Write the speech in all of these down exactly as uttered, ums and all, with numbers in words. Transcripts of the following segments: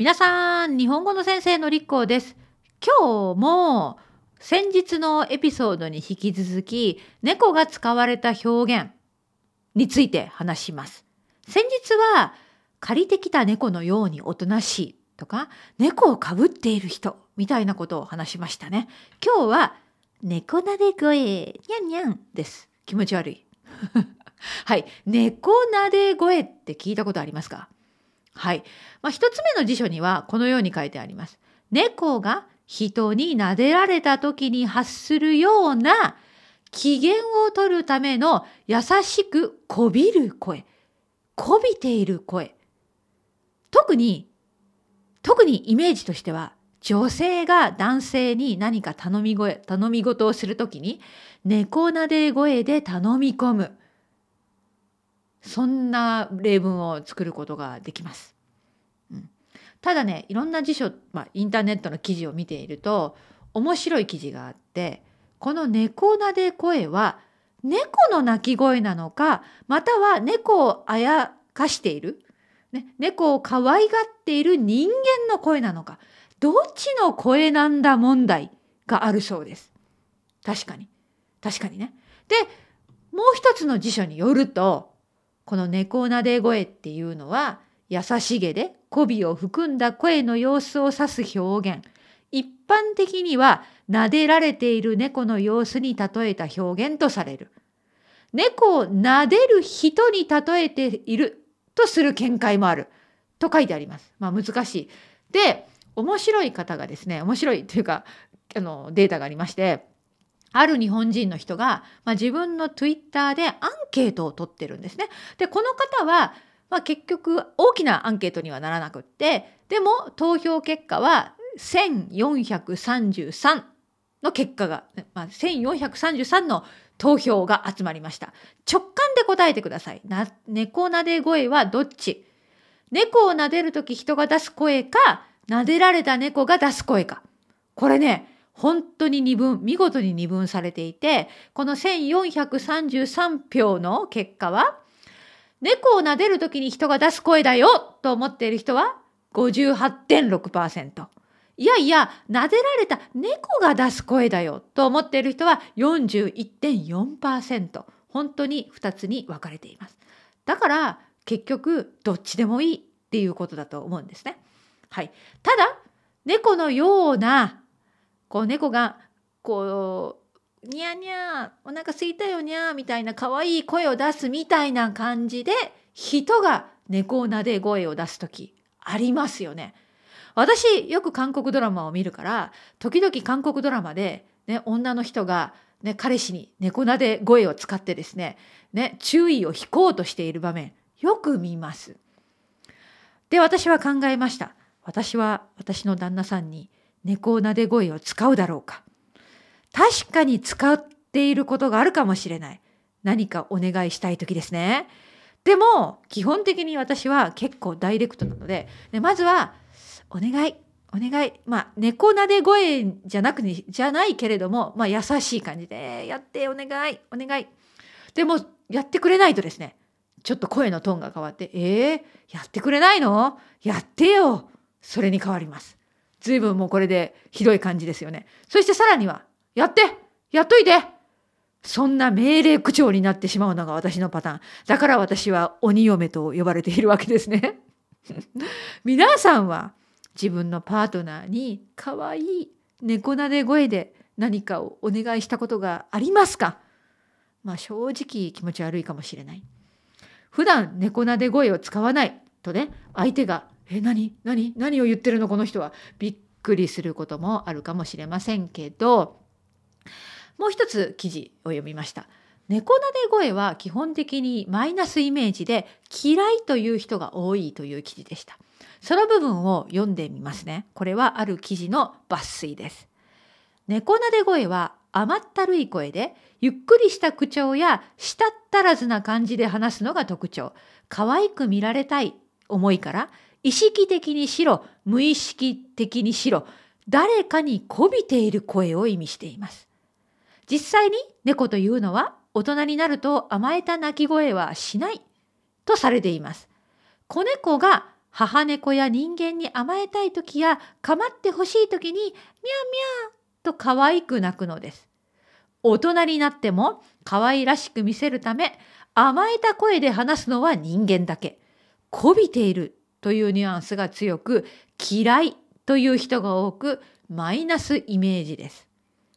皆さん、日本語の先生のりっこです。今日も先日のエピソードに引き続き、猫が使われた表現について話します。先日は、借りてきた猫のようにおとなしいとか、猫をかぶっている人みたいなことを話しましたね。今日は、猫なで声、にゃんにゃんです。気持ち悪い。はい、猫なで声って聞いたことありますか？はい、まあ、一つ目の辞書にはこのように書いてあります。猫が人に撫でられた時に発するような機嫌を取るための優しくこびる声、こびている声。特に、特にイメージとしては、女性が男性に何か頼み声、頼み事をするときに、猫撫で声で頼み込む。そんな例文を作ることができます。うん、ただね、いろんな辞書、まあ、インターネットの記事を見ていると面白い記事があって、この猫なで声は猫の鳴き声なのか、または猫をあやかしている、ね、猫を可愛がっている人間の声なのか、どっちの声なんだ問題があるそうです。確かに。確かにね。で、もう一つの辞書によると、この猫なで声っていうのは、優しげで媚びを含んだ声の様子を指す表現。一般的には、なでられている猫の様子に例えた表現とされる。猫をなでる人に例えているとする見解もある。と書いてあります。まあ難しい。で、面白い方がですね、面白いというか、あのデータがありまして、ある日本人の人が、まあ、自分のツイッターでアンケートを取ってるんですね。で、この方は、まあ、結局大きなアンケートにはならなくって、でも投票結果はせんよんひゃくさんじゅうさんの結果が、まあ、せんよんひゃくさんじゅうさんの投票が集まりました。直感で答えてください。な、猫なで声はどっち？猫をなでるとき人が出す声か、なでられた猫が出す声か。これね、本当に二分、見事に二分されていて、このせんよんひゃくさんじゅうさん票の結果は、猫を撫でるときに人が出す声だよと思っている人は ごじゅうはちてんろくパーセント。いやいや、撫でられた猫が出す声だよと思っている人は よんじゅういちてんよんパーセント。本当にふたつに分かれています。だから結局どっちでもいいっていうことだと思うんですね。はい。ただ、猫のようなこう猫がこうニャーニャー、お腹すいたよニャーみたいな可愛い声を出すみたいな感じで、人が猫なで声を出す時ありますよね。私よく韓国ドラマを見るから、時々韓国ドラマで、ね、女の人が、ね、彼氏に猫なで声を使ってですね、ね、注意を引こうとしている場面よく見ます。で、私は考えました。私は私の旦那さんに猫なで声を使うだろうか。確かに使っていることがあるかもしれない。何かお願いしたい時ですね。でも基本的に私は結構ダイレクトなので、でまずはお願い、お願い。まあ猫なで声じゃなくにじゃないけれども、まあ優しい感じでやってお願い、お願い。でもやってくれないとですね、ちょっと声のトーンが変わって、えー、やってくれないの？やってよ。それに変わります。ずいぶんもうこれでひどい感じですよね。そしてさらには、やってやっといて、そんな命令口調になってしまうのが私のパターン。だから私は鬼嫁と呼ばれているわけですね。皆さんは自分のパートナーに可愛い猫なで声で何かをお願いしたことがありますか？まあ正直気持ち悪いかもしれない。普段猫なで声を使わないとね、相手がえ、何、何、何を言ってるのこの人は、びっくりすることもあるかもしれませんけど、もう一つ記事を読みました。猫なで声は基本的にマイナスイメージで嫌いという人が多いという記事でした。その部分を読んでみますね。これはある記事の抜粋です。猫なで声は甘ったるい声で、ゆっくりした口調や舌足らずな感じで話すのが特徴。可愛く見られたい思いから、意識的にしろ、無意識的にしろ、誰かに媚びている声を意味しています。実際に猫というのは、大人になると甘えた鳴き声はしないとされています。子猫が母猫や人間に甘えたい時や構ってほしい時にミャーミャーと可愛く鳴くのです。大人になっても可愛らしく見せるため甘えた声で話すのは人間だけ。媚びているというニュアンスが強く、嫌いという人が多く、マイナスイメージです。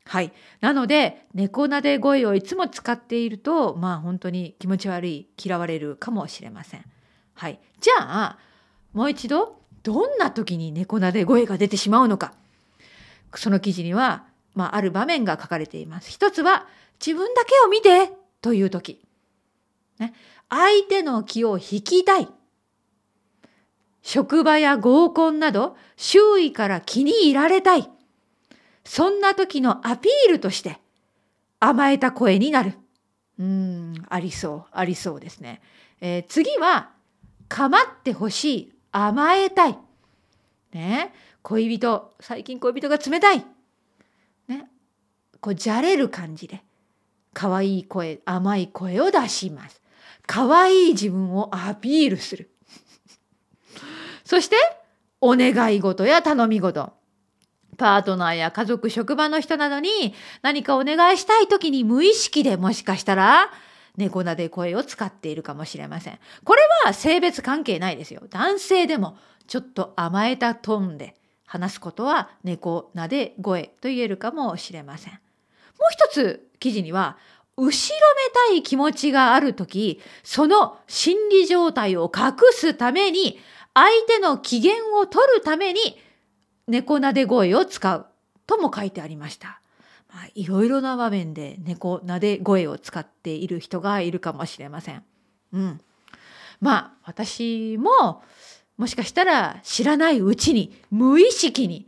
はい、なので猫なで声をいつも使っていると、まあ本当に気持ち悪い、嫌われるかもしれません。はい、じゃあもう一度どんな時に猫なで声が出てしまうのか、その記事には、まあ、ある場面が書かれています。一つは自分だけを見てという時、ね、相手の気を引きたい、職場や合コンなど周囲から気に入られたい、そんな時のアピールとして甘えた声になる。うーん、ありそう、ありそうですね。えー、次は構ってほしい、甘えたい、ね、恋人、最近恋人が冷たい、ね、こうじゃれる感じで可愛い声、甘い声を出します。可愛い自分をアピールする。そしてお願い事や頼み事、パートナーや家族、職場の人などに何かお願いしたい時に無意識でもしかしたら猫なで声を使っているかもしれません。これは性別関係ないですよ。男性でもちょっと甘えたトーンで話すことは猫なで声と言えるかもしれません。もう一つ記事には、後ろめたい気持ちがある時、その心理状態を隠すために、相手の機嫌を取るために猫なで声を使うとも書いてありました。まあ、いろいろな場面で猫なで声を使っている人がいるかもしれません。うん、まあ私ももしかしたら知らないうちに無意識に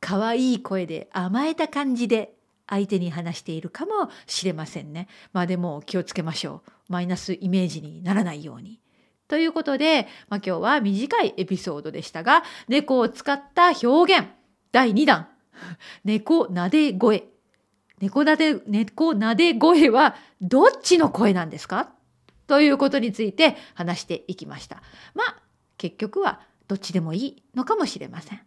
可愛い声で甘えた感じで相手に話しているかもしれませんね。まあでも気をつけましょう。マイナスイメージにならないように。ということで、まあ、今日は短いエピソードでしたが、猫を使った表現だいにだん「猫なで声」猫なで、猫なで声はどっちの声なんですかということについて話していきました。まあ結局はどっちでもいいのかもしれません。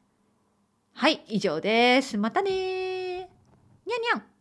はい、以上です。またねー。にゃんにゃん。